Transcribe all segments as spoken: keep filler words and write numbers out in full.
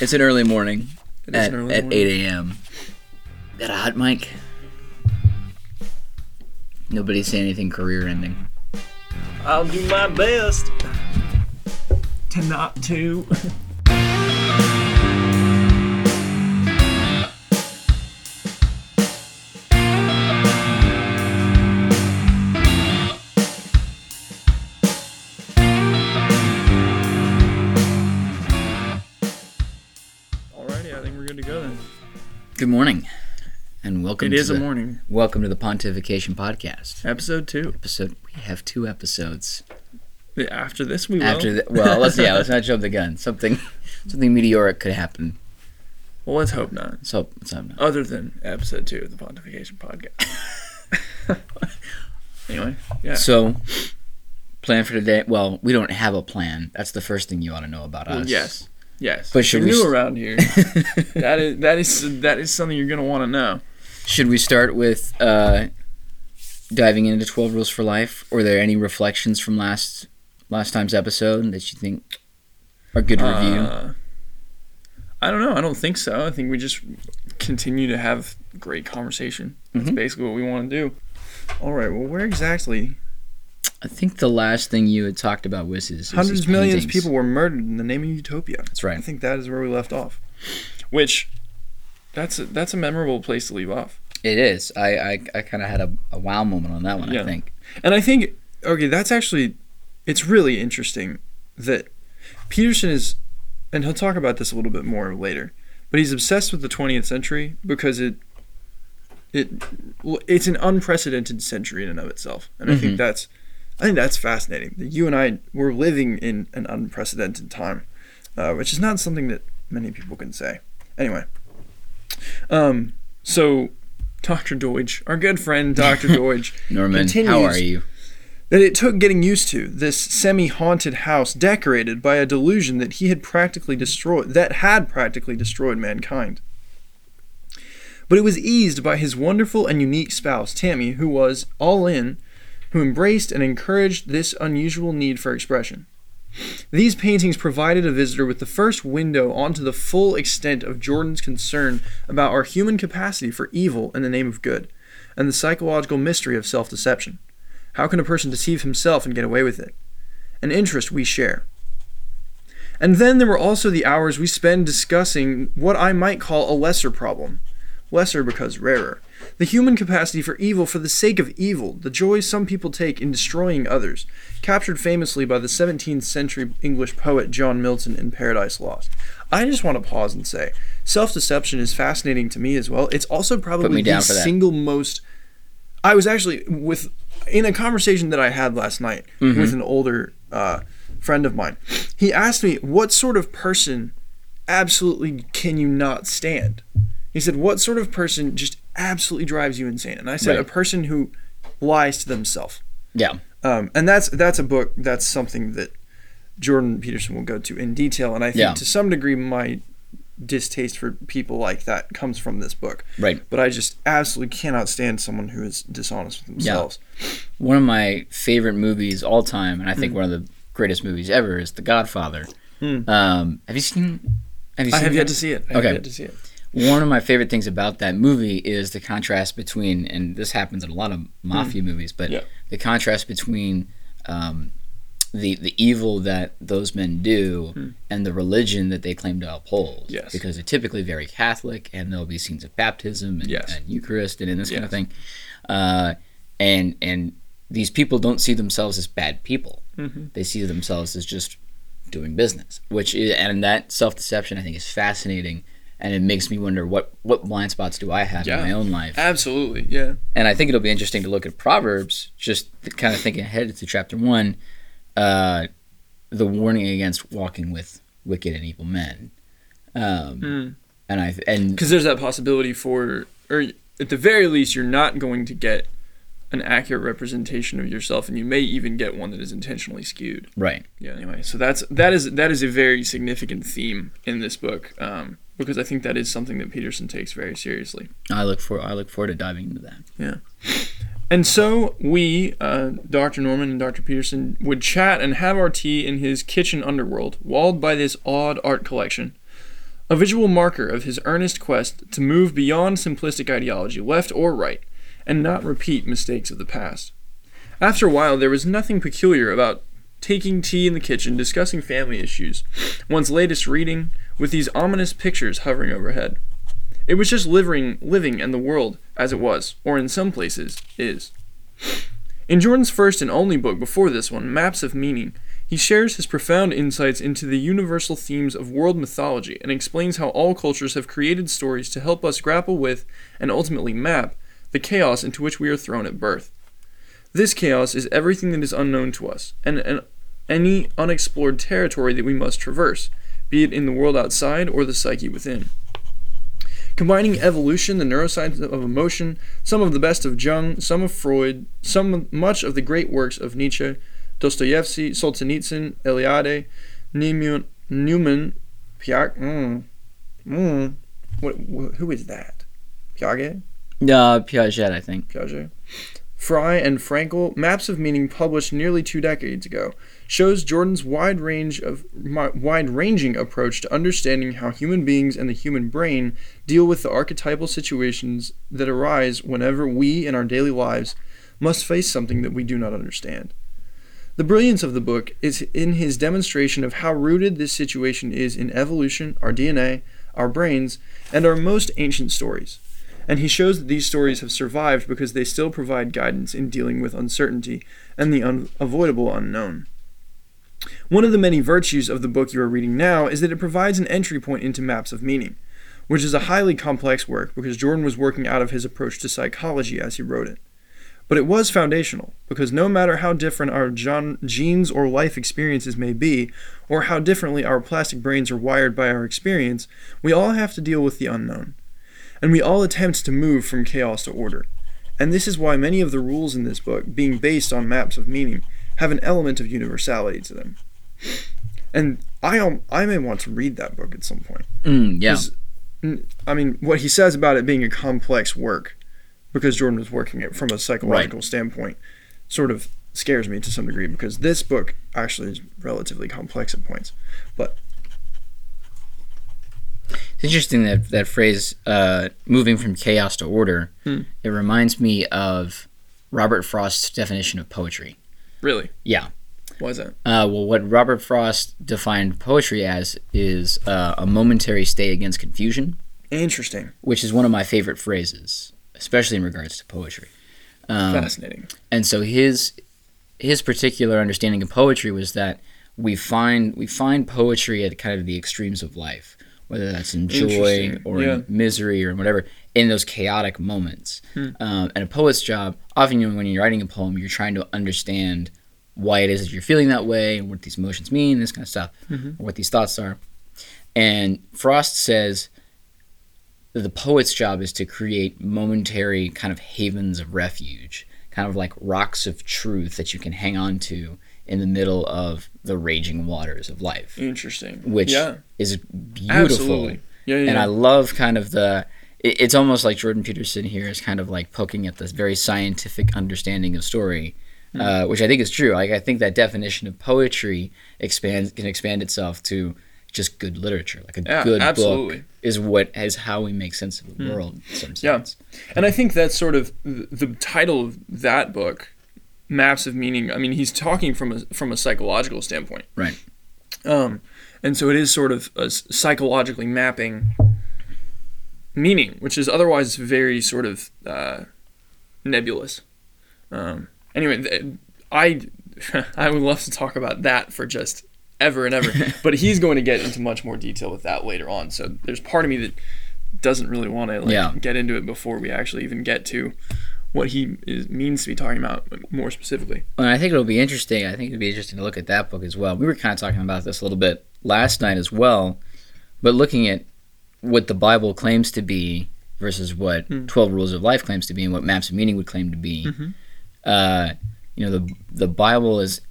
It's an early morning. It at, is an early at morning. eight a.m. Got a hot mic. Nobody say anything career-ending. I'll do my best to not to. Good morning, and welcome. It to is the, a morning. Welcome to the Pontification Podcast, episode two. Episode we have two episodes. After this, we will. After the, well, let's yeah, let's not jump the gun. Something, something meteoric could happen. Well, let's hope not. Let's hope, let's hope not. Other than episode two of the Pontification Podcast. Anyway, yeah. So, plan for today. Well, we don't have a plan. That's the first thing you ought to know about well, us. Yes. Yes, but should you're we new st- around here. that is that is that is something you're gonna want to know. Should we start with uh, diving into twelve Rules for Life? Or are there any reflections from last last time's episode that you think are good review? Uh, I don't know. I don't think so. I think we just continue to have great conversation. That's mm-hmm. basically what we want to do. All right. Well, where exactly? I think the last thing you had talked about was his... Hundreds of millions of people were murdered in the name of utopia. That's right. I think that is where we left off. Which, that's a, that's a memorable place to leave off. It is. I, I, I kind of had a, a wow moment on that one, yeah. I think. And I think, okay, that's actually... It's really interesting that Peterson is... And he'll talk about this a little bit more later. But he's obsessed with the twentieth century because it... it it's an unprecedented century in and of itself. And mm-hmm. I think that's... I think that's fascinating that you and I were living in an unprecedented time, uh, which is not something that many people can say. Anyway, um, so Doctor Doidge, our good friend Doctor Doidge, Norman, how are you? That it took getting used to this semi-haunted house decorated by a delusion that he had practically destroyed, that had practically destroyed mankind. But it was eased by his wonderful and unique spouse, Tammy, who was all in, who embraced and encouraged this unusual need for expression. These paintings provided a visitor with the first window onto the full extent of Jordan's concern about our human capacity for evil in the name of good, and the psychological mystery of self-deception. How can a person deceive himself and get away with it? An interest we share. And then there were also the hours we spend discussing what I might call a lesser problem. Lesser because rarer. The human capacity for evil for the sake of evil, the joy some people take in destroying others, captured famously by the seventeenth century English poet John Milton in Paradise Lost. I just want to pause and say, self-deception is fascinating to me as well. It's also probably the single most... I was actually with in a conversation that I had last night mm-hmm. with an older uh, friend of mine. He asked me, what sort of person absolutely can you not stand? He said, what sort of person just absolutely drives you insane? And I said, right. A person who lies to themselves. Yeah. Um, and that's that's a book, that's something that Jordan Peterson will go to in detail. And I think yeah. to some degree my distaste for people like that comes from this book. Right. But I just absolutely cannot stand someone who is dishonest with themselves. Yeah. One of my favorite movies all time, and I think mm. one of the greatest movies ever, is The Godfather. Mm. Um, have you seen, have you seen I have that? yet to see it. I okay. have yet to see it. One of my favorite things about that movie is the contrast between, and this happens in a lot of mafia mm. movies, but yeah. the contrast between um, the the evil that those men do mm. and the religion that they claim to uphold. Yes. Because they're typically very Catholic, and there'll be scenes of baptism and, yes. and Eucharist and, and this yes. kind of thing. Uh, and and these people don't see themselves as bad people. Mm-hmm. They see themselves as just doing business, which is, and that self-deception I think is fascinating. And it makes me wonder what, what blind spots do I have yeah, in my own life? Absolutely, yeah. And I think it'll be interesting to look at Proverbs, just kind of thinking ahead to chapter one, uh, the warning against walking with wicked and evil men. Um, mm. And I and because there's that possibility for, or at the very least, you're not going to get an accurate representation of yourself, and you may even get one that is intentionally skewed. Right. Yeah. Anyway, so that's that is that is a very significant theme in this book. Um, Because I think that is something that Peterson takes very seriously. I look for I look forward to diving into that. Yeah. And so we, uh, Doctor Norman and Doctor Peterson, would chat and have our tea in his kitchen underworld, walled by this odd art collection. A visual marker of his earnest quest to move beyond simplistic ideology, left or right, and not repeat mistakes of the past. After a while, there was nothing peculiar about taking tea in the kitchen, discussing family issues, one's latest reading, with these ominous pictures hovering overhead. It was just living, living in the world as it was, or in some places, is. In Jordan's first and only book before this one, Maps of Meaning, he shares his profound insights into the universal themes of world mythology and explains how all cultures have created stories to help us grapple with, and ultimately map, the chaos into which we are thrown at birth. This chaos is everything that is unknown to us, and, and any unexplored territory that we must traverse, be it in the world outside or the psyche within. Combining evolution, the neuroscience of emotion, some of the best of Jung, some of Freud, some much of the great works of Nietzsche, Dostoevsky, Solzhenitsyn, Eliade, Neiman, Newman, Piaget. Mm, mm, what, what? Who is that? Piaget? Uh, Piaget, I think. Piaget. Fry and Frankel, Maps of Meaning, published nearly two decades ago, shows Jordan's wide range of wide-ranging approach to understanding how human beings and the human brain deal with the archetypal situations that arise whenever we, in our daily lives, must face something that we do not understand. The brilliance of the book is in his demonstration of how rooted this situation is in evolution, our D N A, our brains, and our most ancient stories. And he shows that these stories have survived because they still provide guidance in dealing with uncertainty and the unavoidable unknown. One of the many virtues of the book you are reading now is that it provides an entry point into Maps of Meaning, which is a highly complex work because Jordan was working out of his approach to psychology as he wrote it. But it was foundational, because no matter how different our gen- genes or life experiences may be, or how differently our plastic brains are wired by our experience, we all have to deal with the unknown. And we all attempt to move from chaos to order. And this is why many of the rules in this book, being based on Maps of Meaning, have an element of universality to them. And I I may want to read that book at some point. Mm, yeah. I mean, what he says about it being a complex work, because Jordan was working it from a psychological right. standpoint, sort of scares me to some degree, because this book actually is relatively complex at points. But it's interesting that that phrase, uh, moving from chaos to order, hmm. it reminds me of Robert Frost's definition of poetry. Really? Yeah. Why is that? Uh, well, what Robert Frost defined poetry as is uh, a momentary stay against confusion. Interesting. Which is one of my favorite phrases, especially in regards to poetry. Um, Fascinating. And so his his particular understanding of poetry was that we find we find poetry at kind of the extremes of life, whether that's in joy or yeah. in misery or in whatever, in those chaotic moments. Hmm. Um, and a poet's job, often when you're writing a poem, you're trying to understand why it is that you're feeling that way, what these emotions mean, this kind of stuff, mm-hmm. or what these thoughts are. And Frost says that the poet's job is to create momentary kind of havens of refuge, kind of like rocks of truth that you can hang on to in the middle of the raging waters of life. Interesting. Which yeah. is beautiful. Absolutely. Yeah, yeah. And I love kind of the, it, it's almost like Jordan Peterson here is kind of like poking at this very scientific understanding of story, mm-hmm. uh, which I think is true. Like, I think that definition of poetry expands can expand itself to just good literature. Like a yeah, good absolutely. book is what is how we make sense of the mm-hmm. world in some sense. Yeah. And I think that's sort of the title of that book, Maps of Meaning. I mean, he's talking from a from a psychological standpoint, right? Um, and so it is sort of a psychologically mapping meaning, which is otherwise very sort of uh, nebulous. Um, anyway, th- I I would love to talk about that for just ever and ever, but he's going to get into much more detail with that later on. So there's part of me that doesn't really want to like yeah. get into it before we actually even get to what he is, means to be talking about more specifically. Well, I think it'll be interesting. I think it'd be interesting to look at that book as well. We were kind of talking about this a little bit last night as well, but looking at what the Bible claims to be versus what mm. twelve Rules of Life claims to be and what Maps of Meaning would claim to be. Mm-hmm. Uh, you know, the the Bible is,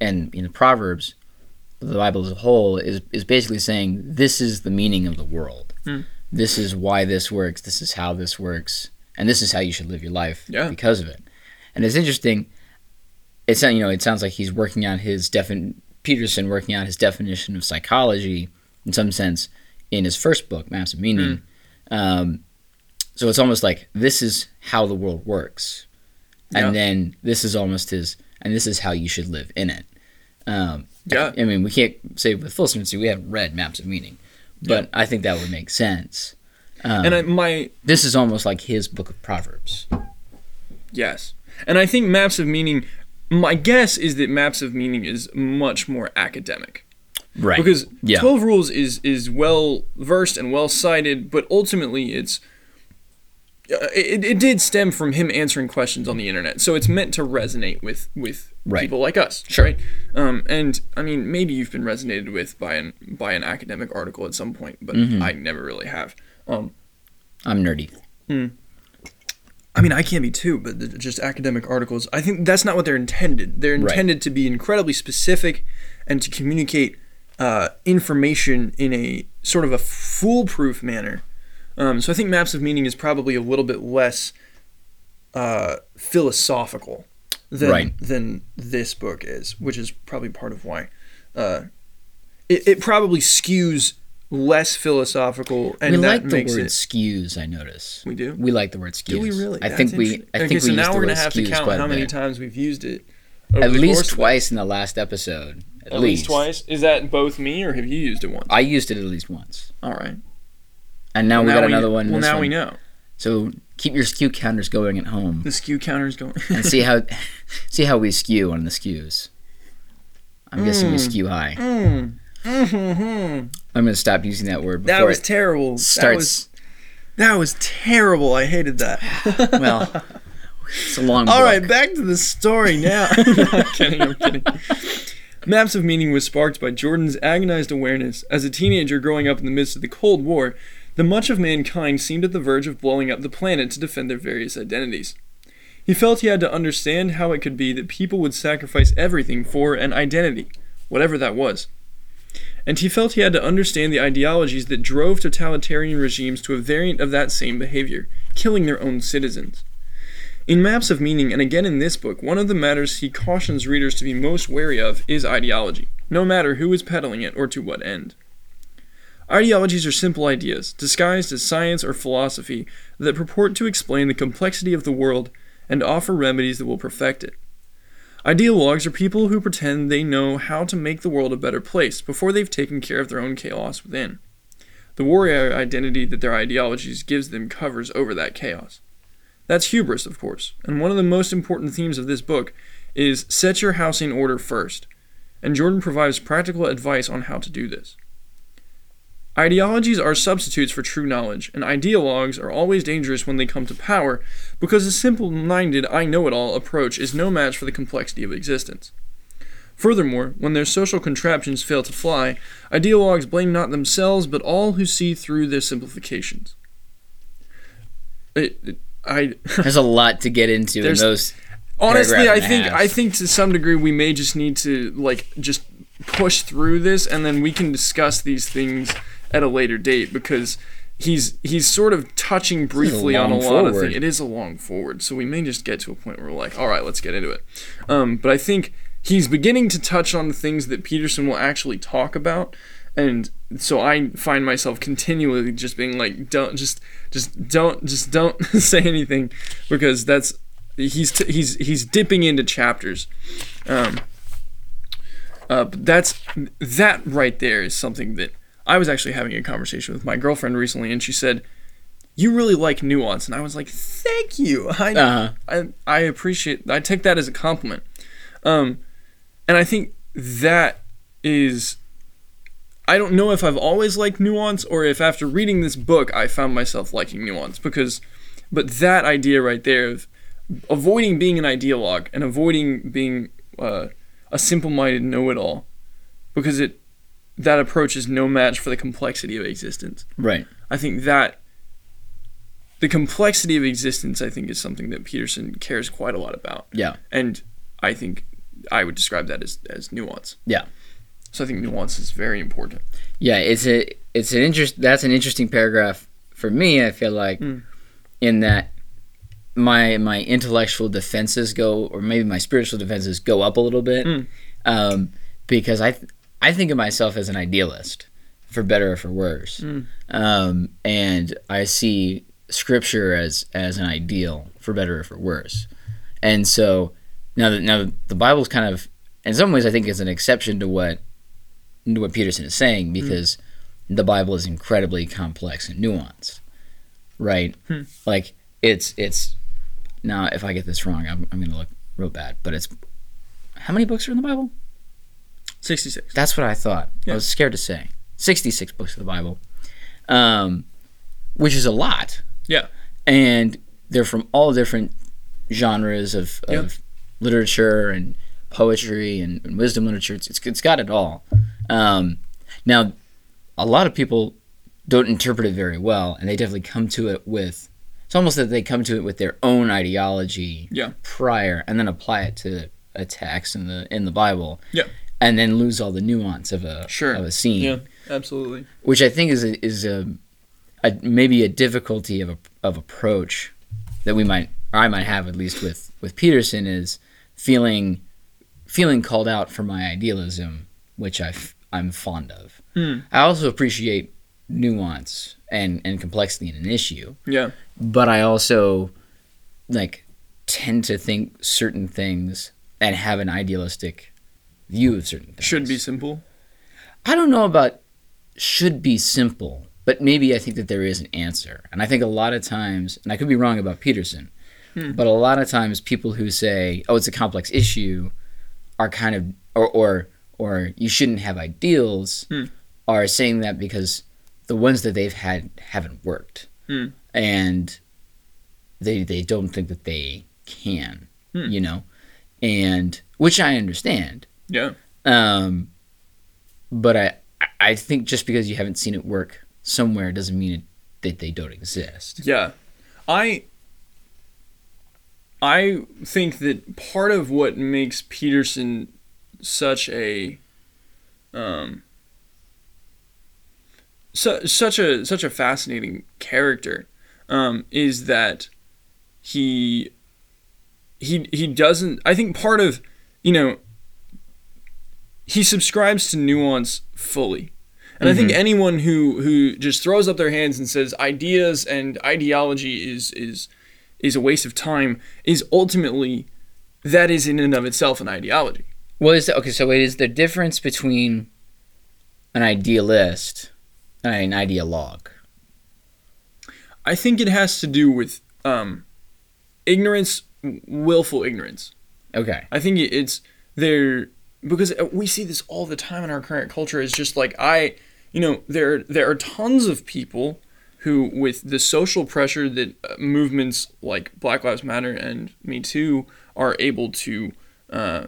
and in the Proverbs, the Bible as a whole is is basically saying this is the meaning of the world. Mm. This is why this works. This is how this works. And this is how you should live your life yeah. because of it. And it's interesting. It's you know it sounds like he's working on his defin Peterson working on his definition of psychology in some sense in his first book, Maps of Meaning. Mm. Um, so it's almost like this is how the world works, and yeah. then this is almost his, and this is how you should live in it. Um, yeah, I, I mean we can't say with full certainty we haven't read Maps of Meaning, but yeah. I think that would make sense. Um, and I, my this is almost like his book of Proverbs. Yes, and I think Maps of Meaning. My guess is that Maps of Meaning is much more academic. Right. Because yeah. twelve Rules is is well-versed and well-cited, but ultimately it's... Uh, it, it did stem from him answering questions on the internet, so it's meant to resonate with, with right. people like us. Sure. Right? Um, and, I mean, maybe you've been resonated with by an by an academic article at some point, but mm-hmm. I never really have. Um, I'm nerdy. Mm. I mean, I can be too, but just academic articles, I think that's not what they're intended. They're intended right. to be incredibly specific and to communicate uh, information in a sort of a foolproof manner. Um, so I think Maps of Meaning is probably a little bit less uh, philosophical than right. than this book is, which is probably part of why uh, it, it probably skews less philosophical, and we that like the makes word it, skews. I notice we do. We like the word skews. Do we really? I That's think we. I okay, think so we. So now we're gonna have to count how many times we've used it. At least twice in the last episode. At, at least. least twice. Is that both me, or have you used it once? I used it at least once. All right. And now well, we now got we, another one. Well, now one. we know. So keep your skew counters going at home. The skew counters going. And see how, see how we skew on the skews. I'm mm. guessing we skew high. Mm. Mm-hmm. I'm gonna stop using that word. Before that was it terrible. Starts. That was, that was terrible. I hated that. Well, it's a long. All book. Right, back to the story now. I'm kidding. I'm kidding. Maps of Meaning was sparked by Jordan's agonized awareness as a teenager growing up in the midst of the Cold War, that much of mankind seemed at the verge of blowing up the planet to defend their various identities. He felt he had to understand how it could be that people would sacrifice everything for an identity, whatever that was. And he felt he had to understand the ideologies that drove totalitarian regimes to a variant of that same behavior, killing their own citizens. In Maps of Meaning, and again in this book, one of the matters he cautions readers to be most wary of is ideology, no matter who is peddling it or to what end. Ideologies are simple ideas, disguised as science or philosophy, that purport to explain the complexity of the world and offer remedies that will perfect it. Ideologues are people who pretend they know how to make the world a better place before they've taken care of their own chaos within. The warrior identity that their ideologies gives them covers over that chaos. That's hubris, of course, and one of the most important themes of this book is set your house in order first, and Jordan provides practical advice on how to do this. Ideologies are substitutes for true knowledge, and ideologues are always dangerous when they come to power because a simple-minded, I-know-it-all approach is no match for the complexity of existence. Furthermore, when their social contraptions fail to fly, ideologues blame not themselves but all who see through their simplifications. It, it, I, there's a lot to get into in those. Honestly, I think I think to some degree we may just need to like just push through this, and then we can discuss these things at a later date, because he's he's sort of touching briefly on a lot of things. It is a long forward, so we may just get to a point where we're like, all right, let's get into it. Um, but I think he's beginning to touch on the things that Peterson will actually talk about, and so I find myself continually just being like, don't just just don't just don't say anything, because that's he's t- he's he's dipping into chapters. Um, uh, but that's that right there is something that. I was actually having a conversation with my girlfriend recently, and she said, "You really like nuance," and I was like, "Thank you. I uh-huh. I, I appreciate. I take that as a compliment." Um, and I think that is. I don't know if I've always liked nuance, or if after reading this book I found myself liking nuance, because, but that idea right there of avoiding being an ideologue and avoiding being uh, a simple-minded know-it-all, because it. That approach is no match for the complexity of existence. Right. I think that the complexity of existence, I think, is something that Peterson cares quite a lot about. Yeah. And I think I would describe that as, as nuance. Yeah. So I think nuance is very important. Yeah, it's a it's an interest. That's an interesting paragraph for me. I feel like mm. in that my my intellectual defenses go, or maybe my spiritual defenses go up a little bit, mm. um, because I th- I think of myself as an idealist, for better or for worse, mm. um, and I see Scripture as as an ideal, for better or for worse. And so now that now the Bible's kind of, in some ways, I think, is an exception to what to what Peterson is saying, because mm. the Bible is incredibly complex and nuanced, right? Mm. Like it's it's. Now, if I get this wrong, I'm, I'm going to look real bad, but it's... How many books are in the Bible? sixty-six. That's what I thought. Yeah. I was scared to say. sixty-six books of the Bible, um, which is a lot. Yeah. And they're from all different genres of, of yeah. literature and poetry and, and wisdom literature. It's, it's It's got it all. Um, now, a lot of people don't interpret it very well, and they definitely come to it with... It's almost that they come to it with their own ideology yeah. prior, and then apply it to a text in the in the Bible, yeah. and then lose all the nuance of a sure. of a scene. Yeah, absolutely. Which I think is a, is a, a maybe a difficulty of a, of approach that we might, or I might have at least with, with Peterson, is feeling feeling called out for my idealism, which I f- I'm fond of. Mm. I also appreciate nuance and and complexity in an issue. Yeah. But I also like tend to think certain things and have an idealistic view of certain things. Should be simple. I don't know about should be simple, but maybe I think that there is an answer. And I think a lot of times, and I could be wrong about Peterson, hmm. but a lot of times people who say, oh, it's a complex issue are kind of, or or, or you shouldn't have ideals, hmm. are saying that because the ones that they've had haven't worked. Hmm. And they they don't think that they can, hmm. you know, and which I understand. Yeah. Um, but I I think just because you haven't seen it work somewhere doesn't mean it, that they don't exist. Yeah, I I think that part of what makes Peterson such a um su- such a such a fascinating character. Um, is that he he he doesn't I think part of you know he subscribes to nuance fully, and mm-hmm. I think anyone who who just throws up their hands and says ideas and ideology is is is a waste of time is ultimately, that is in and of itself an ideology. Well, is the, okay so it is the difference between an idealist and an ideologue. I think it has to do with um, ignorance, willful ignorance. Okay. I think it's there because we see this all the time in our current culture. It's just like I, you know, there there are tons of people who, with the social pressure that uh, movements like Black Lives Matter and Me Too are able to uh,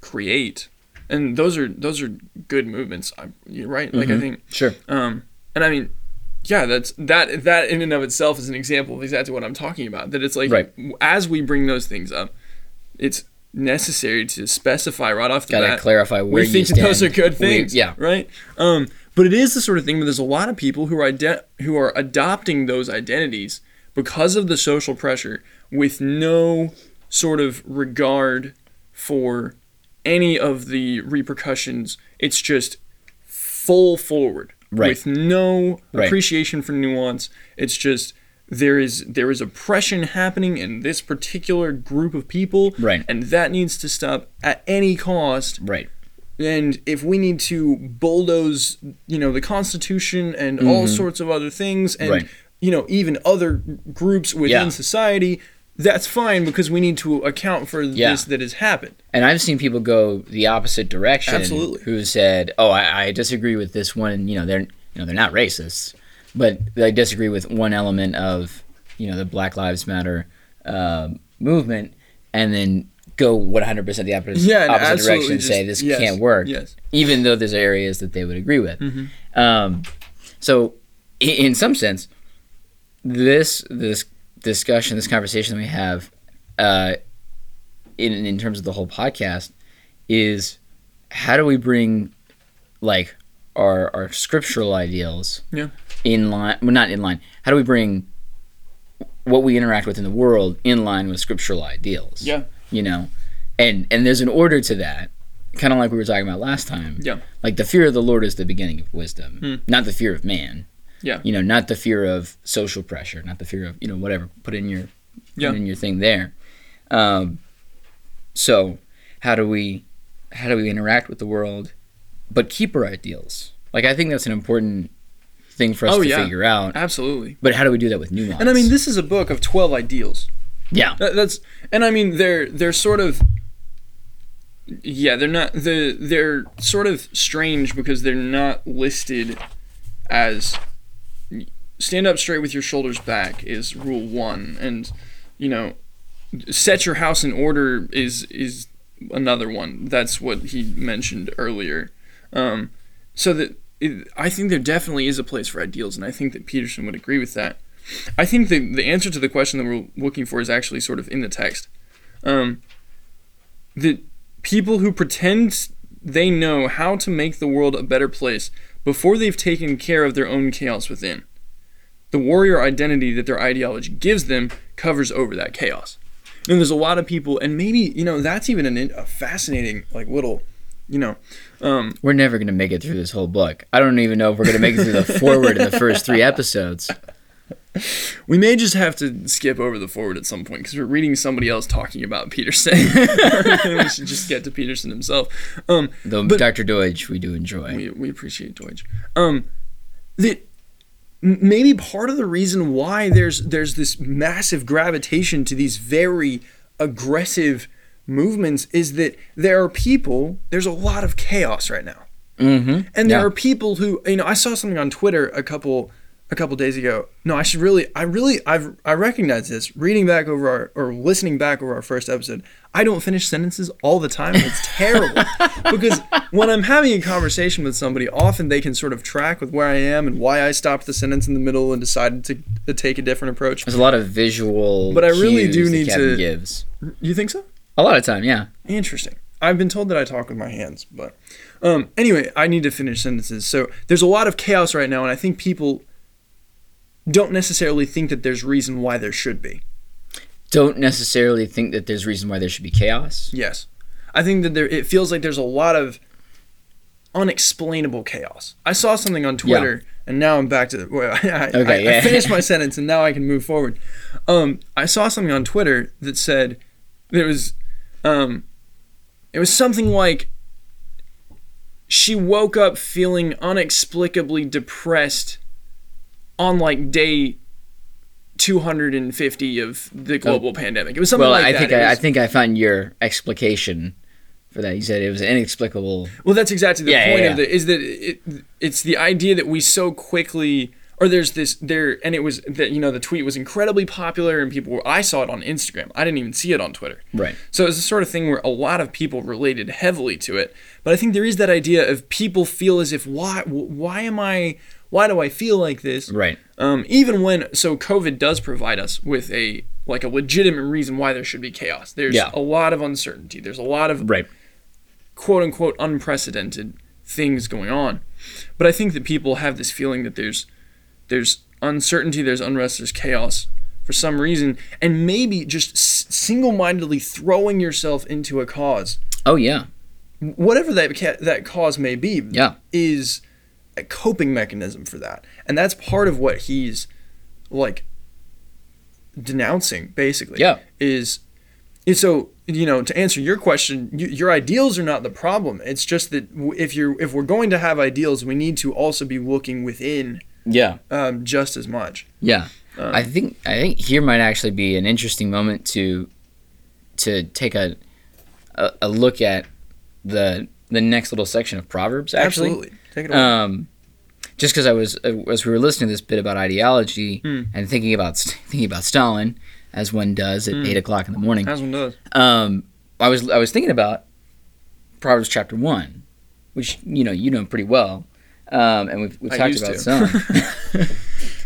create, and those are those are good movements. I, you're right. Mm-hmm. Like I think sure. Um, and I mean. Yeah, that's that. That in and of itself is an example of exactly what I'm talking about. That it's like right. as we bring those things up, it's necessary to specify right off the Gotta bat. Gotta clarify where we you think stand. Those are good things. We, yeah, right. Um, but it is the sort of thing where there's a lot of people who are ident- who are adopting those identities because of the social pressure, with no sort of regard for any of the repercussions. It's just full forward. Right. With no appreciation right. for nuance. It's just there is there is oppression happening in this particular group of people, right. and that needs to stop at any cost. Right. And if we need to bulldoze, you know, the Constitution and mm-hmm. all sorts of other things, and right. you know, even other groups within yeah. society, that's fine because we need to account for yeah. this that has happened. And I've seen people go the opposite direction. Absolutely. Who said, "Oh, I, I disagree with this one. You know, they're you know they're not racists, but they disagree with one element of you know the Black Lives Matter uh, movement," and then go one hundred percent the opposite, yeah, opposite direction and say this yes, can't work, yes. even though there's areas that they would agree with. Mm-hmm. Um, so, in some sense, this this. discussion, this conversation that we have uh, in in terms of the whole podcast is how do we bring like our our scriptural ideals yeah. in line, well, not in line, how do we bring what we interact with in the world in line with scriptural ideals. Yeah. You know, and and there's an order to that, kind of like we were talking about last time. Yeah. Like the fear of the Lord is the beginning of wisdom, hmm. not the fear of man. Yeah. You know, not the fear of social pressure, not the fear of, you know, whatever, put in your, yeah. put in your thing there. Um, so how do we, how do we interact with the world, but keep our ideals? Like, I think that's an important thing for us oh, to yeah. figure out. Absolutely. But how do we do that with nuance? And I mean, this is a book of twelve ideals. Yeah. That, that's, and I mean, they're, they're sort of, yeah, they're not, they're, they're sort of strange because they're not listed as stand up straight with your shoulders back is rule one. And, you know, set your house in order is, is another one. That's what he mentioned earlier. Um, so that it, I think there definitely is a place for ideals. And I think that Peterson would agree with that. I think the the answer to the question that we're looking for is actually sort of in the text. Um, the people who pretend they know how to make the world a better place before they've taken care of their own chaos within. The warrior identity that their ideology gives them covers over that chaos. And there's a lot of people, and maybe, you know, that's even an, a fascinating, like, little, you know. Um, we're never going to make it through this whole book. I don't even know if we're going to make it through the foreword in the first three episodes. We may just have to skip over the foreword at some point because we're reading somebody else talking about Peterson. We should just get to Peterson himself. Um, Though but, Doctor Doidge, we do enjoy. We, we appreciate Doidge. Um, the, maybe part of the reason why there's there's this massive gravitation to these very aggressive movements is that there are people, there's a lot of chaos right now. Mm-hmm. And there yeah. are people who, you know, I saw something on Twitter a couple... a couple days ago. No, I should really, I really, I've, I recognize this reading back over our, or listening back over our first episode. I don't finish sentences all the time. And it's terrible because when I'm having a conversation with somebody, often they can sort of track with where I am and why I stopped the sentence in the middle and decided to, to take a different approach. There's a lot of visual, but I really do need Kevin to, gives. You think so? A lot of time. Yeah. Interesting. I've been told that I talk with my hands, but, um, anyway, I need to finish sentences. So there's a lot of chaos right now. And I think people don't necessarily think that there's reason why there should be. Don't necessarily think that there's reason why there should be chaos? Yes. I think that there. It feels like there's a lot of unexplainable chaos. I saw something on Twitter, yeah. and now I'm back to the... Well, I, okay, I, yeah. I finished my sentence, and now I can move forward. Um, I saw something on Twitter that said... There was... Um, it was something like... She woke up feeling inexplicably depressed... on like day two hundred fifty of the global oh. pandemic. It was something well, like I that. Think I, was, I think I found your explication for that. You said it was inexplicable. Well, that's exactly the yeah, point yeah, yeah. of it, is that it, it's the idea that we so quickly, or there's this, there, and it was that, you know, the tweet was incredibly popular and people were, I saw it on Instagram. I didn't even see it on Twitter. Right. So it's the sort of thing where a lot of people related heavily to it. But I think there is that idea of people feel as if, why, why am I, Why do I feel like this? Right. Um, even when, so COVID does provide us with a, like a legitimate reason why there should be chaos. There's yeah. a lot of uncertainty. There's a lot of right. quote unquote unprecedented things going on. But I think that people have this feeling that there's, there's uncertainty, there's unrest, there's chaos for some reason. And maybe just s- single-mindedly throwing yourself into a cause. Oh yeah. Whatever that, ca- that cause may be. Yeah. Is a coping mechanism for that. And that's part of what he's like denouncing, basically. Yeah. Is, is so, you know, to answer your question, you, your ideals are not the problem. It's just that if you're, if we're going to have ideals, we need to also be looking within. Yeah. Um, just as much. Yeah. Um, I think, I think here might actually be an interesting moment to, to take a, a, a look at the, the next little section of Proverbs, actually. Absolutely. Take it away. Um, just because I was, as we were listening to this bit about ideology mm. and thinking about thinking about Stalin, as one does at mm. eight o'clock in the morning. As one does. Um, I was I was thinking about Proverbs chapter one, which you know you know pretty well, um, and we've, we've talked about some.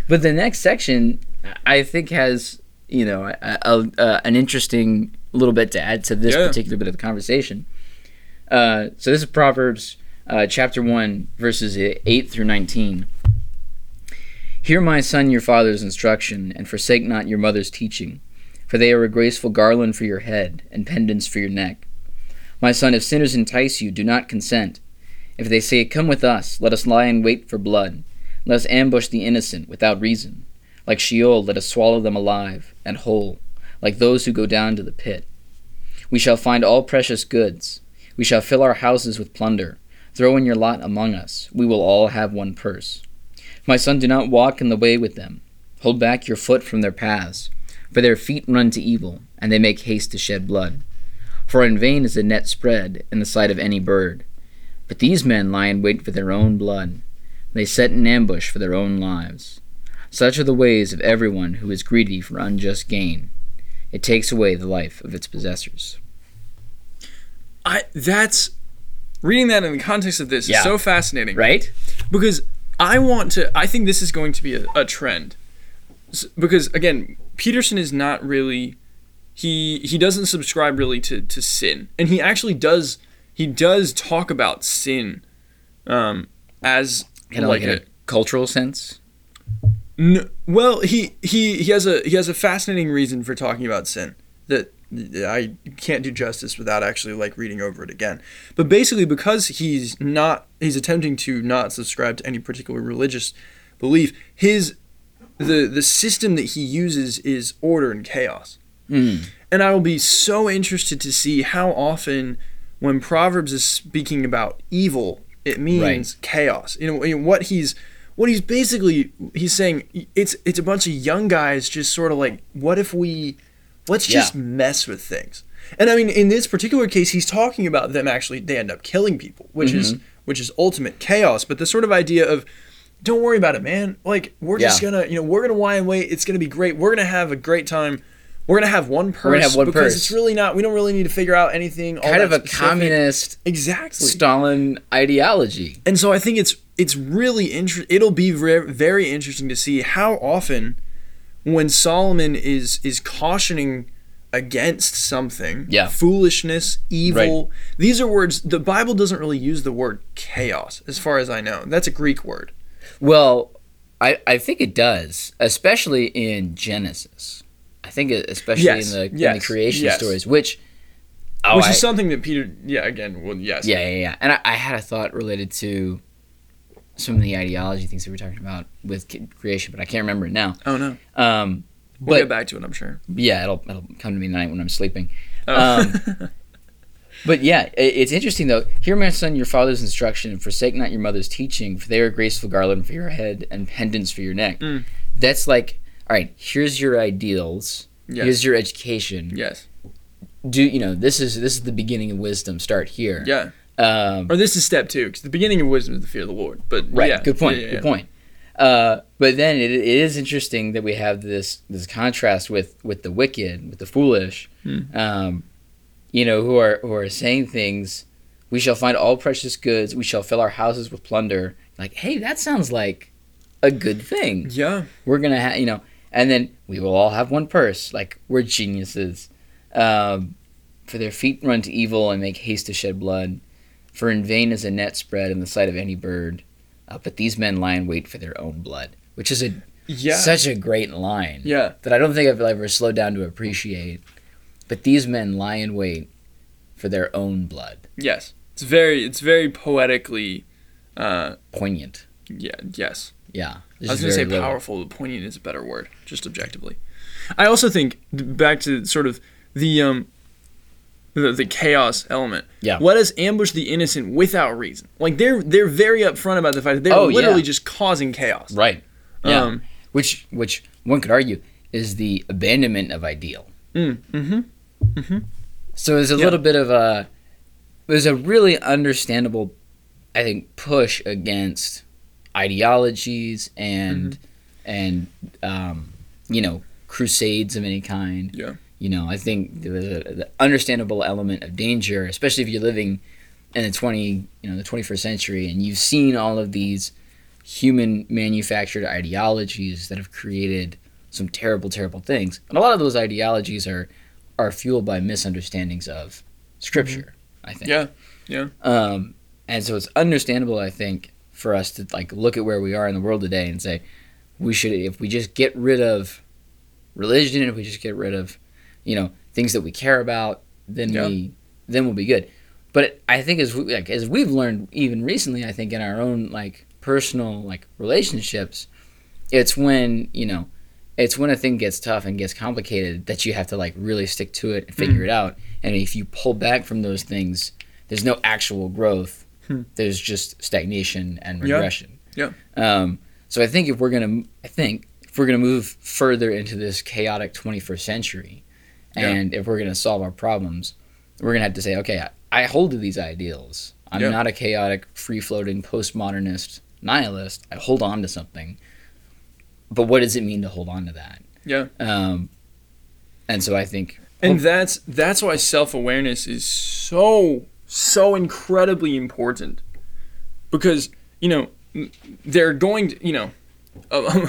But the next section, I think, has you know a, a, a, an interesting little bit to add to this yeah. particular bit of the conversation. Uh, so this is Proverbs. Uh, chapter one, verses eight through nineteen. Hear, my son, your father's instruction, and forsake not your mother's teaching, for they are a graceful garland for your head, and pendants for your neck. My son, if sinners entice you, do not consent. If they say, Come with us, let us lie in wait for blood. Let us ambush the innocent without reason. Like Sheol, let us swallow them alive and whole, like those who go down to the pit. We shall find all precious goods. We shall fill our houses with plunder. Throw in your lot among us. We will all have one purse. My son, do not walk in the way with them. Hold back your foot from their paths, for their feet run to evil, and they make haste to shed blood. For in vain is the net spread in the sight of any bird. But these men lie in wait for their own blood. They set an ambush for their own lives. Such are the ways of everyone who is greedy for unjust gain. It takes away the life of its possessors. I that's reading that in the context of this yeah. is so fascinating. Right? Because I want to, I think this is going to be a, a trend, because again, Peterson is not really, he he doesn't subscribe really to, to sin, and he actually does, he does talk about sin um, as kind of like, like a, a cultural sense. No, well, he, he he has a he has a fascinating reason for talking about sin that I can't do justice without actually like reading over it again. But basically, because he's not he's attempting to not subscribe to any particular religious belief, his the the system that he uses is order and chaos. Mm. And I will be so interested to see how often when Proverbs is speaking about evil, it means right. chaos. You know, you know what he's what he's basically he's saying it's it's a bunch of young guys just sort of like, what if we Let's yeah. just mess with things. And I mean, in this particular case, he's talking about them actually, they end up killing people, which mm-hmm. is which is ultimate chaos. But the sort of idea of, don't worry about it, man. Like, we're yeah. just going to, you know, we're going to lie in wait. It's going to be great. We're going to have a great time. We're going to have one purse. We're going to have one because purse. Because it's really not, we don't really need to figure out anything. Kind all of a specific. communist exactly. Stalin ideology. And so I think it's, it's really interesting. It'll be re- very interesting to see how often when Solomon is is cautioning against something, yeah. foolishness, evil, right. these are words, the Bible doesn't really use the word chaos, as far as I know. That's a Greek word. Well, I, I think it does, especially in Genesis. I think especially yes. in, the, yes. in the creation yes. stories, which... Oh, which is I, something that Peter, yeah, again, well, yes. Yeah, yeah, yeah. And I, I had a thought related to some of the ideology things that we were talking about with creation, but I can't remember it now. Oh, no. Um, but, we'll get back to it, I'm sure. Yeah, it'll it'll come to me tonight when I'm sleeping. Oh. Um, but yeah, it's interesting, though. Hear, my son, your father's instruction, and forsake not your mother's teaching, for they are a graceful garland for your head and pendants for your neck. Mm. That's like, all right, here's your ideals. Yes. Here's your education. Yes. Do you know, this is this is the beginning of wisdom. Start here. Yeah. Um, or this is step two, because the beginning of wisdom is the fear of the Lord. But right, yeah, good point, yeah, yeah, good yeah. point. Uh, but then it, it is interesting that we have this this contrast with, with the wicked, with the foolish, hmm. um, you know, who are who are saying things. We shall find all precious goods. We shall fill our houses with plunder. Like, hey, that sounds like a good thing. Yeah, we're gonna have, you know, and then we will all have one purse. Like, we're geniuses. Um, for their feet run to evil and make haste to shed blood. For in vain is a net spread in the sight of any bird, uh, but these men lie in wait for their own blood, which is a yeah. such a great line yeah. that I don't think I've ever slowed down to appreciate. But these men lie in wait for their own blood. Yes, it's very it's very poetically uh, poignant. Yeah. Yes. Yeah. I was going to say little. powerful, but poignant is a better word, just objectively. I also think back to sort of the. Um, The, the chaos element. Yeah. Let us ambush the innocent without reason. Like, they're they're very upfront about the fact that they're oh, literally yeah. just causing chaos. Right. Yeah. Um, which which one could argue is the abandonment of ideal. Mm. Mm-hmm. Mm-hmm. So there's a yeah. little bit of a there's a really understandable, I think, push against ideologies and mm-hmm. and um, you know, crusades of any kind. Yeah. You know, I think there was a, the understandable element of danger, especially if you're living in the twenty, you know, the twenty-first century, and you've seen all of these human-manufactured ideologies that have created some terrible, terrible things. And a lot of those ideologies are are fueled by misunderstandings of Scripture. Mm-hmm. I think. Yeah, yeah. Um, and so it's understandable, I think, for us to like look at where we are in the world today and say, we should, if we just get rid of religion, if we just get rid of, you know, things that we care about, then yeah. we then we'll be good. But I think as we, like, as we've learned even recently, I think in our own like personal like relationships, it's when, you know, it's when a thing gets tough and gets complicated that you have to like really stick to it and figure mm. it out. And if you pull back from those things, there's no actual growth. Hmm. There's just stagnation and regression. Yeah. yeah. Um, so I think if we're gonna, I think if we're gonna move further into this chaotic twenty-first century, and yeah. if we're gonna solve our problems, we're gonna have to say, okay, I, I hold to these ideals. I'm yeah. not a chaotic, free-floating, postmodernist nihilist. I hold on to something. But what does it mean to hold on to that? Yeah. Um, and so I think, and that's that's why self-awareness is so so incredibly important, because you know they're going to, you know uh,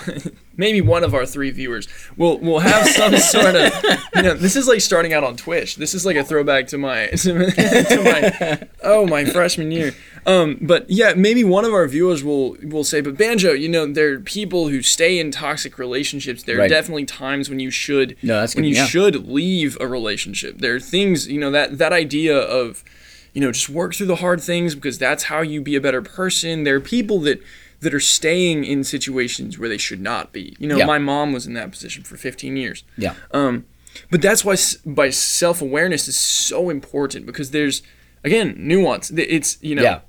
maybe one of our three viewers will will have some sort of, you know, this is like starting out on Twitch. This is like a throwback to my to my oh my freshman year. Um, but yeah, maybe one of our viewers will will say, but Banjo, you know, there are people who stay in toxic relationships. There are right. definitely times when you should no, that's when good, you yeah. should leave a relationship. There are things, you know, that that idea of, you know, just work through the hard things because that's how you be a better person. There are people that that are staying in situations where they should not be. You know, yeah. my mom was in that position for fifteen years. Yeah. Um, but that's why by self-awareness is so important, because there's, again, nuance. It's, you know. Yeah.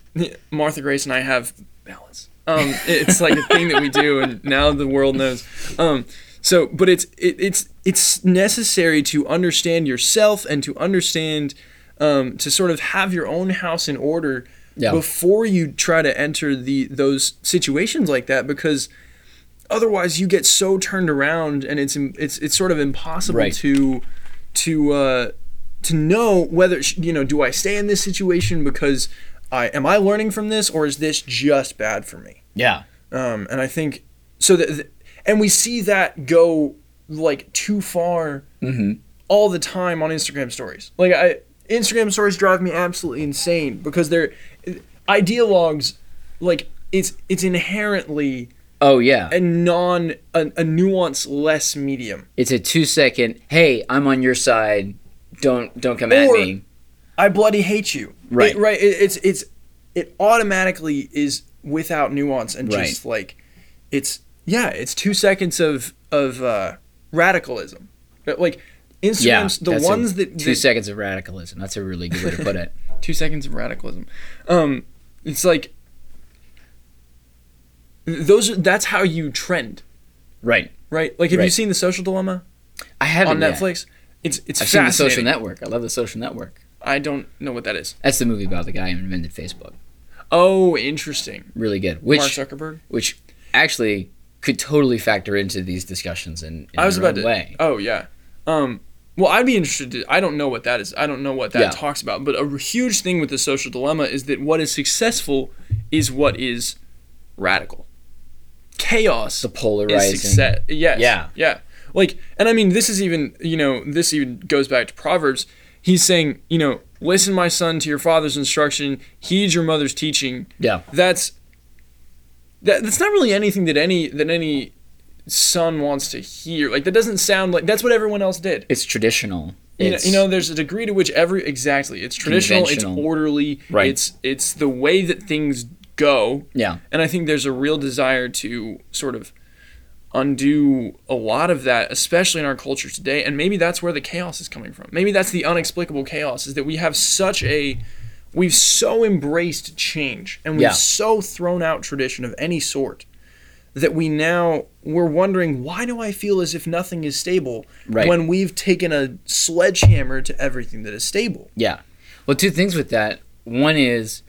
Martha Grace and I have balance. Um, it's like a thing that we do, and now the world knows. Um, so, but it's it, it's it's necessary to understand yourself and to understand um, to sort of have your own house in order yeah. before you try to enter the those situations like that, because otherwise you get so turned around, and it's it's it's sort of impossible right. to to uh, to know whether, you know, do I stay in this situation because I, am I learning from this, or is this just bad for me? Yeah. Um, and I think so that, th- and we see that go like too far mm-hmm. all the time on Instagram stories. Like I, Instagram stories drive me absolutely insane, because they're ideologues. Like it's, it's inherently, oh yeah, a non, a, a nuance less medium. It's a two second, hey, I'm on your side. Don't, don't come or, at me. I bloody hate you. Right. It, right. It, it's it's it automatically is without nuance, and right. just like it's yeah, it's two seconds of of uh, radicalism. But like Instagrams, yeah, the ones a, that two that, seconds of radicalism. That's a really good way to put it. Two seconds of radicalism. Um, it's like those. Are, that's how you trend. Right. Right. Like, have right. you seen The Social Dilemma? I haven't. On Netflix. Yet. It's it's. I've seen The Social Network. I love The Social Network. I don't know what that is. That's the movie about the guy who invented Facebook. Oh, interesting. Really good. Which, Mark Zuckerberg? Which actually could totally factor into these discussions in, in I was about to, way. Oh, yeah. Um, well, I'd be interested to, I don't know what that is. I don't know what that yeah. talks about. But a huge thing with The Social Dilemma is that what is successful is what is radical. Chaos. The polarizing. Is success. Yes. Yeah. Yeah. Like, and I mean, this is even, you know, this even goes back to Proverbs. He's saying, you know, listen, my son, to your father's instruction. Heed your mother's teaching. Yeah. That's that, that's not really anything that any that any son wants to hear. Like, that doesn't sound like that's what everyone else did. It's traditional. You, it's, know, you know, there's a degree to which every exactly it's traditional. It's orderly. Right. It's it's the way that things go. Yeah. And I think there's a real desire to sort of undo a lot of that, especially in our culture today. And maybe that's where the chaos is coming from. Maybe that's the unexplicable chaos, is that we have such a we've so embraced change, and we've yeah. so thrown out tradition of any sort, that we now we're wondering, why do I feel as if nothing is stable right. when we've taken a sledgehammer to everything that is stable? Yeah. Well, two things with that. One is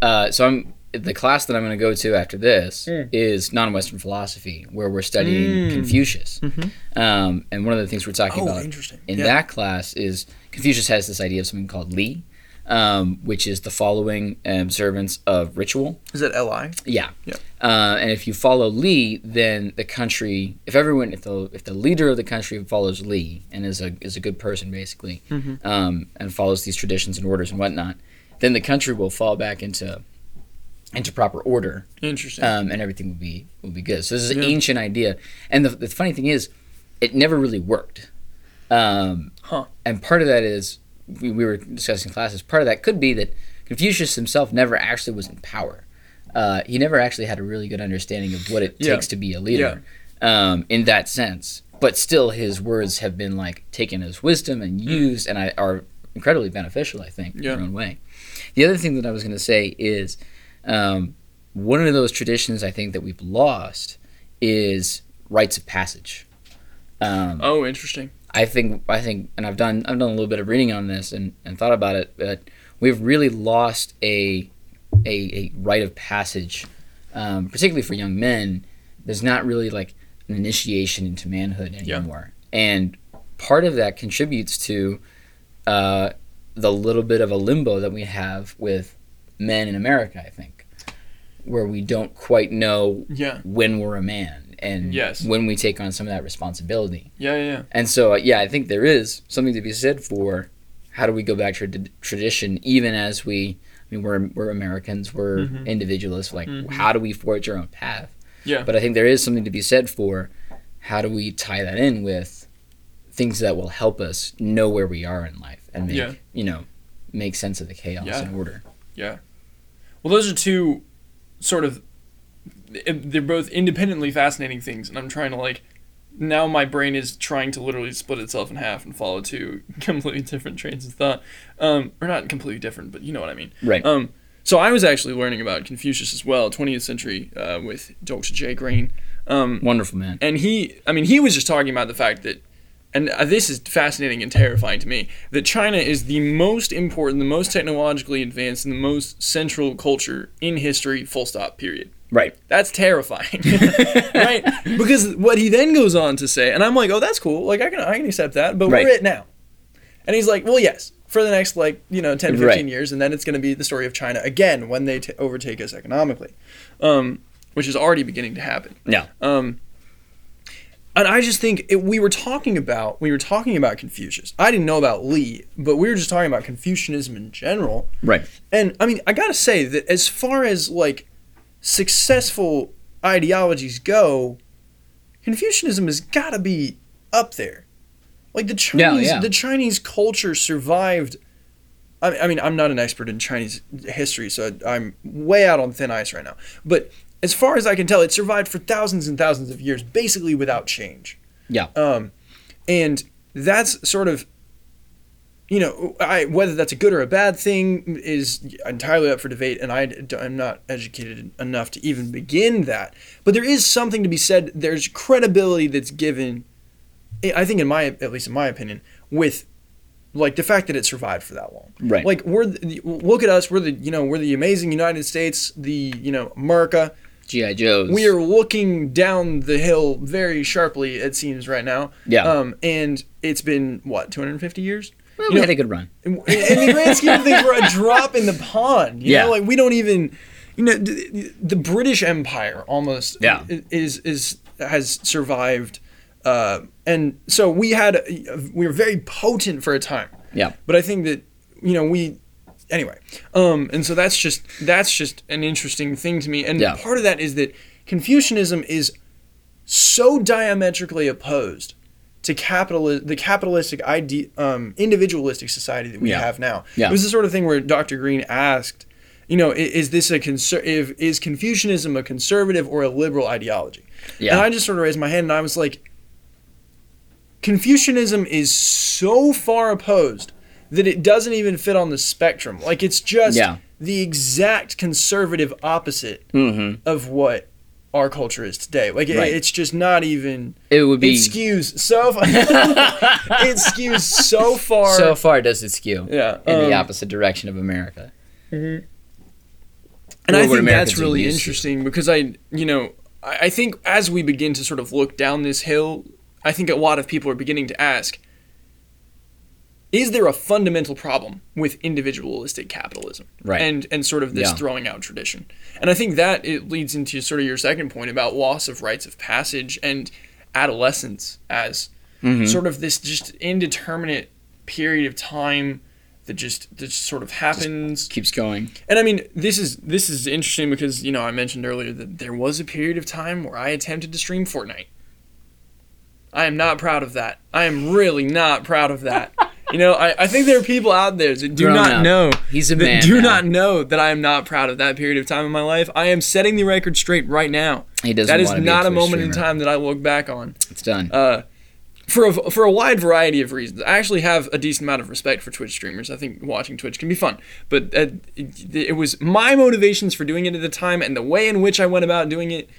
uh so I'm the class that I'm going to go to after this mm. is non-Western philosophy, where we're studying mm. Confucius. Mm-hmm. Um, and one of the things we're talking oh, about in yeah. that class is Confucius has this idea of something called Li, um, which is the following observance of ritual. Is that L I? Yeah. yeah. Uh, and if you follow Li, then the country, if everyone, if the if the leader of the country follows Li and is a is a good person, basically, mm-hmm. um, and follows these traditions and orders and whatnot, then the country will fall back into into proper order. Interesting. Um, and everything will be will be good. So this is an yeah. ancient idea. And the, the funny thing is, it never really worked. Um, huh. And part of that is, we, we were discussing classes, part of that could be that Confucius himself never actually was in power. Uh, he never actually had a really good understanding of what it yeah. takes to be a leader yeah. um, in that sense. But still, his words have been like taken as wisdom and used, mm. and I, are incredibly beneficial, I think, yeah. in their own way. The other thing that I was going to say is, um, one of those traditions I think that we've lost is rites of passage. Um, oh, interesting. I think I think, and I've done I've done a little bit of reading on this and, and thought about it, but we've really lost a a, a rite of passage, um, particularly for young men. There's not really like an initiation into manhood anymore, yeah. and part of that contributes to uh, the little bit of a limbo that we have with men in America, I think, where we don't quite know yeah. when we're a man. And yes. when we take on some of that responsibility. Yeah, yeah, yeah. And so, yeah, I think there is something to be said for how do we go back to tra- tradition, even as we, I mean, we're we're Americans, we're mm-hmm. individualists, like mm-hmm. how do we forge our own path? Yeah. But I think there is something to be said for how do we tie that in with things that will help us know where we are in life and make, yeah. you know, make sense of the chaos yeah. and order. Yeah. Well, those are two sort of, they're both independently fascinating things, and I'm trying to, like, now my brain is trying to literally split itself in half and follow two completely different trains of thought, um or not completely different, but you know what I mean, right? Um so I was actually learning about Confucius as well, twentieth century, uh with Doctor J. Green, um wonderful man. And he I mean he was just talking about the fact that, and this is fascinating and terrifying to me, that China is the most important, the most technologically advanced, and the most central culture in history, full stop, period. Right. That's terrifying. Right? Because what he then goes on to say, and I'm like, oh, that's cool. Like, I can I can accept that, but right. we're it now. And he's like, well, yes, for the next, like, you know, ten, fifteen right. years, and then it's going to be the story of China again when they t- overtake us economically, um, which is already beginning to happen. Yeah. Um, And I just think it, we were talking about we were talking about Confucius. I didn't know about Lee, but we were just talking about Confucianism in general. Right. And I mean, I gotta say that as far as like successful ideologies go, Confucianism has gotta be up there. Like the Chinese, yeah, yeah. the Chinese culture survived. I, I mean, I'm not an expert in Chinese history, so I, I'm way out on thin ice right now. But as far as I can tell, it survived for thousands and thousands of years, basically without change. Yeah. Um, and that's sort of, you know, I, whether that's a good or a bad thing is entirely up for debate, and I, I'm not educated enough to even begin that. But there is something to be said. There's credibility that's given, I think, in my, at least in my opinion, with like the fact that it survived for that long. Right. Like we're the, look at us. We're the you know we're the amazing United States. The you know America. G I. Joes. We are looking down the hill very sharply, it seems, right now. Yeah. Um, and it's been, what, two hundred fifty years? Well, you we know, had a good run. In, in the grand scheme of things, we're a drop in the pond. You yeah. know, like, we don't even, you know, the, the British Empire almost yeah. is, is has survived. Uh, and so we had, we were very potent for a time. Yeah. But I think that, you know, we... Anyway, um, and so that's just that's just an interesting thing to me. And yeah. part of that is that Confucianism is so diametrically opposed to capital the capitalistic ide- um, individualistic society that we yeah. have now. Yeah. It was the sort of thing where Doctor Green asked, you know, is, is this a conser- if, is Confucianism a conservative or a liberal ideology? Yeah. And I just sort of raised my hand and I was like, Confucianism is so far opposed that it doesn't even fit on the spectrum. Like, it's just yeah. the exact conservative opposite mm-hmm. of what our culture is today. Like, right. it, it's just not even... It would be... It skews so far... it skews so far... So far does it skew yeah, in um, the opposite direction of America. Mm-hmm. And or I think Americans that's really interesting to. Because I, you know, I, I think as we begin to sort of look down this hill, I think a lot of people are beginning to ask, is there a fundamental problem with individualistic capitalism? Right. And and sort of this yeah. throwing out tradition. And I think that it leads into sort of your second point about loss of rites of passage and adolescence as mm-hmm. sort of this just indeterminate period of time that just that just sort of happens, just keeps going. And I mean, this is this is interesting because, you know, I mentioned earlier that there was a period of time where I attempted to stream Fortnite. I am not proud of that. I am really not proud of that. You know, I, I think there are people out there that do Grown not up. know He's a that man do now. not know that I am not proud of that period of time in my life. I am setting the record straight right now. He doesn't that is want to not be a, a moment streamer. in time that I look back on. It's done. Uh, for a, for a wide variety of reasons. I actually have a decent amount of respect for Twitch streamers. I think watching Twitch can be fun. But uh, it, it was my motivations for doing it at the time and the way in which I went about doing it,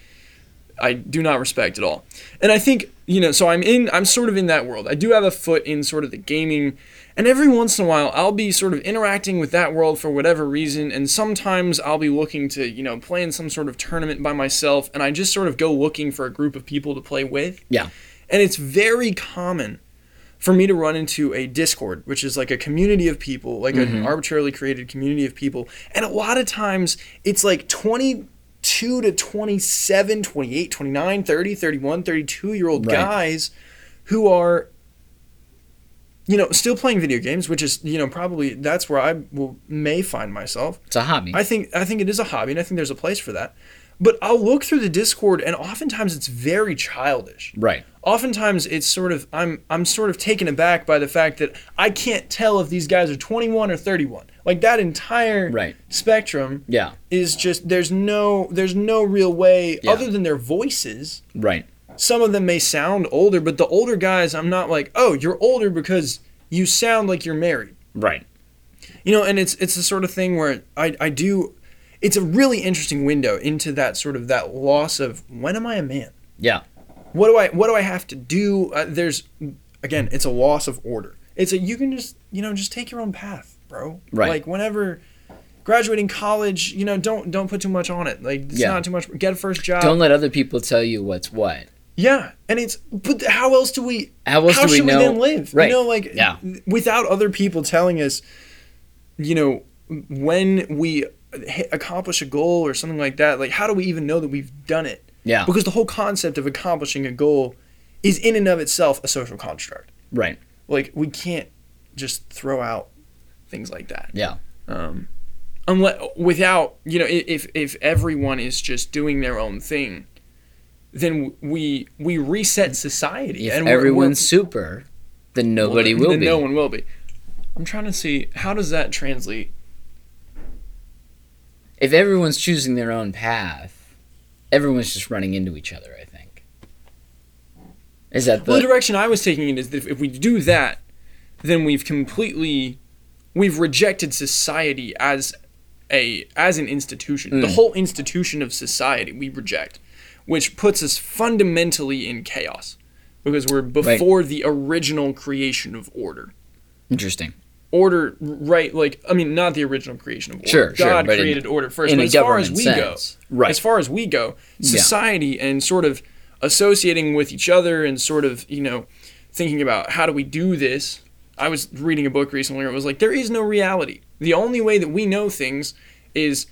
I do not respect at all. And I think, you know, so I'm in, I'm sort of in that world. I do have a foot in sort of the gaming, and every once in a while I'll be sort of interacting with that world for whatever reason, and sometimes I'll be looking to, you know, play in some sort of tournament by myself, and I just sort of go looking for a group of people to play with. Yeah. And it's very common for me to run into a Discord, which is like a community of people, like mm-hmm. an arbitrarily created community of people, and a lot of times it's like twenty-two to twenty-seven, twenty-eight, twenty-nine, thirty, thirty-one, thirty-two year old right. guys who are, you know, still playing video games, which is, you know, probably that's where I will may find myself. It's a hobby. I think I think it is a hobby, and I think there's a place for that. But I'll look through the Discord, and oftentimes it's very childish. Right. Oftentimes it's sort of I'm I'm sort of taken aback by the fact that I can't tell if these guys are twenty-one or thirty-one. Like that entire right. spectrum yeah. is just there's no there's no real way yeah. other than their voices. Right. Some of them may sound older, but the older guys, I'm not like, "Oh, you're older because you sound like you're married." Right. You know, and it's it's the sort of thing where I I do it's a really interesting window into that sort of that loss of when am I a man? Yeah. What do I what do I have to do? Uh, there's again, it's a loss of order. It's a you can just you know just take your own path, bro. Right. Like whenever graduating college, you know, don't don't put too much on it. Like it's yeah. not too much. Get a first job. Don't let other people tell you what's what. Yeah, and it's but how else do we how else how do we know? How should we then live? Right. You know, like yeah. without other people telling us, you know, when we accomplish a goal or something like that, like how do we even know that we've done it? Yeah. Because the whole concept of accomplishing a goal is in and of itself a social construct. Right. Like we can't just throw out things like that. Yeah. Um, unless without, you know, if if everyone is just doing their own thing, then we we reset society. If and everyone's super, then nobody well, will then be. Then no one will be. I'm trying to see how does that translate. If everyone's choosing their own path, everyone's just running into each other, I think. Is that the... Well, the direction I was taking it is that if we do that, then we've completely... We've rejected society as a as an institution. Mm. The whole institution of society we reject, which puts us fundamentally in chaos because we're before right. the original creation of order. Interesting. Order, right, like, I mean, not the original creation of order. Sure, God sure, created in, order first, but as far as we sense. go, right. as far as we go, society yeah. and sort of associating with each other and sort of, you know, thinking about how do we do this. I was reading a book recently where it was like, there is no reality. The only way that we know things is,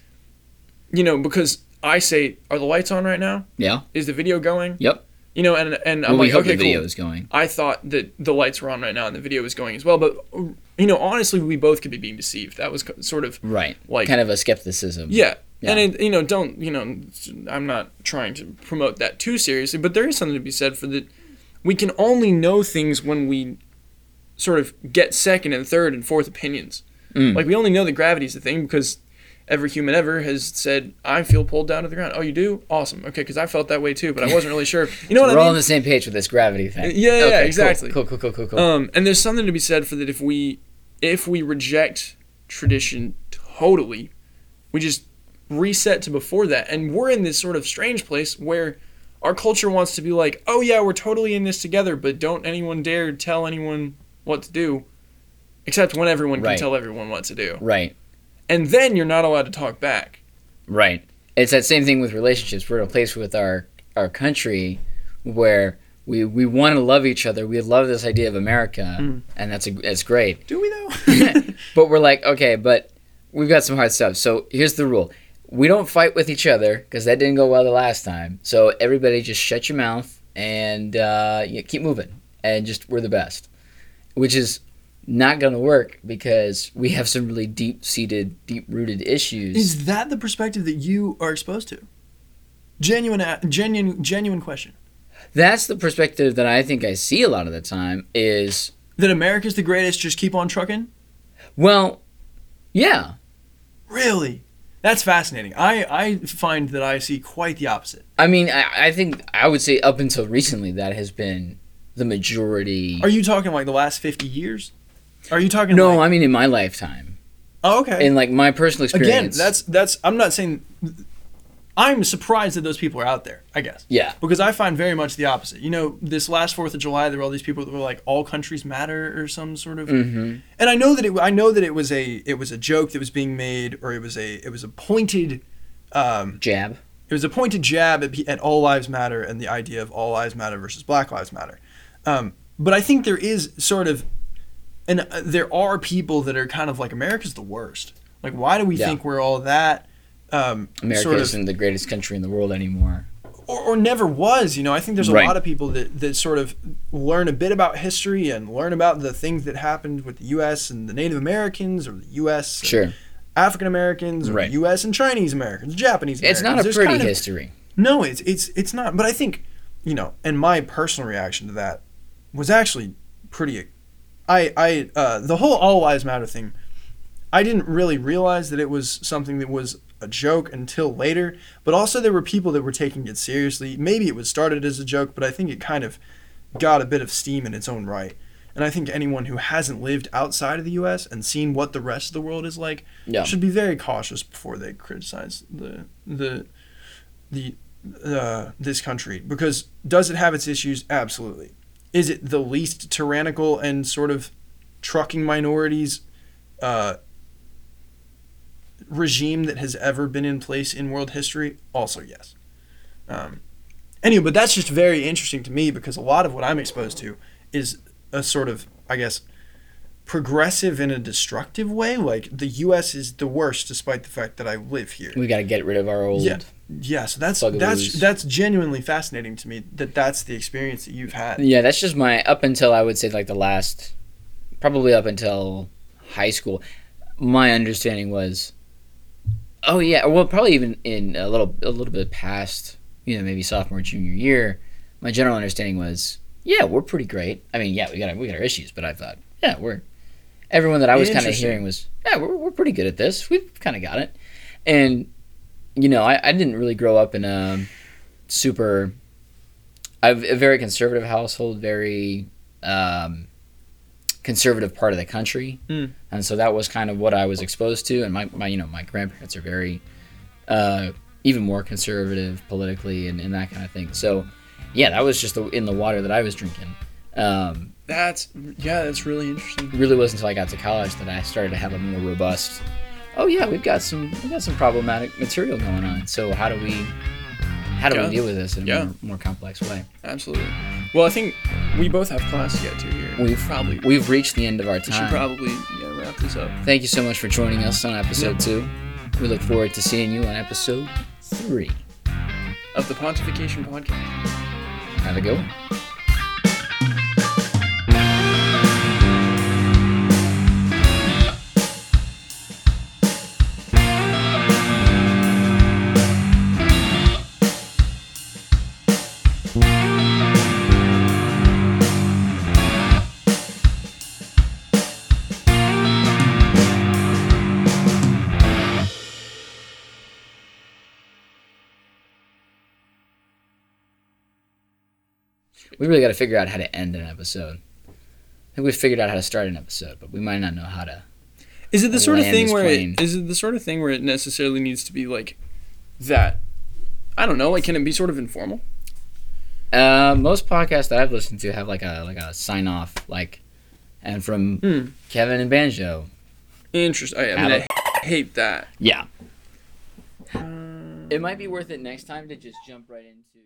you know, because I say, are the lights on right now? Yeah. Is the video going? Yep. You know, and and well, I'm like, okay, the video cool. is going. I thought that the lights were on right now and the video was going as well, but you know, honestly, we both could be being deceived. That was sort of right, like kind of a skepticism. Yeah, yeah. And it, you know, don't you know? I'm not trying to promote that too seriously, but there is something to be said for that. We can only know things when we sort of get second and third and fourth opinions. Mm. Like we only know that gravity is a thing because every human ever has said, I feel pulled down to the ground. Oh, you do? Awesome. Okay, because I felt that way too, but I wasn't really sure. You know so what I mean? We're all on the same page with this gravity thing. Yeah, okay, yeah, exactly. Cool, cool, cool, cool, cool. Um, and there's something to be said for that if we if we reject tradition totally, we just reset to before that. And we're in this sort of strange place where our culture wants to be like, oh yeah, we're totally in this together, but don't anyone dare tell anyone what to do, except when everyone right. can tell everyone what to do. Right. And then you're not allowed to talk back. Right. It's that same thing with relationships. We're in a place with our, our country where we we want to love each other. We love this idea of America, mm. and that's a, that's great. Do we though? But we're like, okay, but we've got some hard stuff. So here's the rule. We don't fight with each other because that didn't go well the last time. So everybody just shut your mouth and uh, you know, keep moving. And just we're the best, which is not going to work because we have some really deep-seated, deep-rooted issues. Is that the perspective that you are exposed to? Genuine, genuine, genuine question. That's the perspective that I think I see a lot of the time is... That America's the greatest, just keep on trucking? Well, yeah. Really? That's fascinating. I, I find that I see quite the opposite. I mean, I, I think I would say up until recently that has been the majority. Are you talking like the last fifty years? Are you talking No, like... I mean in my lifetime. Oh, okay. In like my personal experience. Again, that's that's I'm not saying I'm surprised that those people are out there, I guess. Yeah. Because I find very much the opposite. You know, this last fourth of July there were all these people that were like all countries matter or some sort of mm-hmm. And I know that it I know that it was a it was a joke that was being made, or it was a it was a pointed um, jab. It was a pointed jab at, at all lives matter and the idea of all lives matter versus Black Lives Matter. Um, but I think there is sort of, and uh, there are people that are kind of like, America's the worst. Like, why do we yeah. think we're all that? Um, America sort of, isn't the greatest country in the world anymore. Or, or never was, you know. I think there's a right. lot of people that, that sort of learn a bit about history and learn about the things that happened with the U S and the Native Americans, or the U S Sure. African Americans, or right. the U S and Chinese Americans, Japanese Americans. It's not a there's pretty kind of, history. No, it's, it's, it's not. But I think, you know, and my personal reaction to that was actually pretty, I, I, uh, the whole all lives matter thing, I didn't really realize that it was something that was a joke until later, but also there were people that were taking it seriously. Maybe it was started as a joke, but I think it kind of got a bit of steam in its own right. And I think anyone who hasn't lived outside of the U S and seen what the rest of the world is like yeah. should be very cautious before they criticize the, the, the, uh, this country, because does it have its issues? Absolutely. Is it the least tyrannical and sort of trucking minorities uh, regime that has ever been in place in world history? Also, yes. Um, anyway, but that's just very interesting to me, because a lot of what I'm exposed to is a sort of, I guess, progressive in a destructive way. Like, the U S is the worst, despite the fact that I live here. We got to get rid of our old... Yeah. Yeah, so that's Bugaboos. that's that's genuinely fascinating to me, that that's the experience that you've had. Yeah, that's just my, up until I would say like the last, probably up until high school, my understanding was, oh yeah, well probably even in a little a little bit past, you know, maybe sophomore, junior year, my general understanding was, yeah, we're pretty great. I mean, yeah, we got we got our issues, but I thought, yeah, we're everyone that I was kind of hearing was, yeah, we're we're pretty good at this. We've kind of got it, and. You know, I, I didn't really grow up in a super, a very conservative household, very um, conservative part of the country. Mm. And so that was kind of what I was exposed to. And my, my you know, my grandparents are very, uh, even more conservative politically and, and that kind of thing. So, yeah, that was just the, in the water that I was drinking. Um, that's, yeah, that's really interesting. It really wasn't until I got to college that I started to have a more robust oh yeah, we've got some we've got some problematic material going on. So how do we how do yeah. we deal with this in a yeah. more, more complex way? Absolutely. Well, I think we both have class to get to here. We've probably we've reached the end of our time. We should probably yeah, wrap this up. Thank you so much for joining us on episode yeah. two. We look forward to seeing you on episode three of the Pontification Podcast. Have a good one. We really got to figure out how to end an episode. I think we've figured out how to start an episode, but we might not know how to. Is it the sort of thing where it, is it the sort of thing where it necessarily needs to be like that? I don't know. Like, can it be sort of informal? Uh, most podcasts that I've listened to have like a like a sign off, like, and from hmm. Kevin and Banjo. Interesting. I, I, mean, I hate that. Yeah. Um, it might be worth it next time to just jump right into.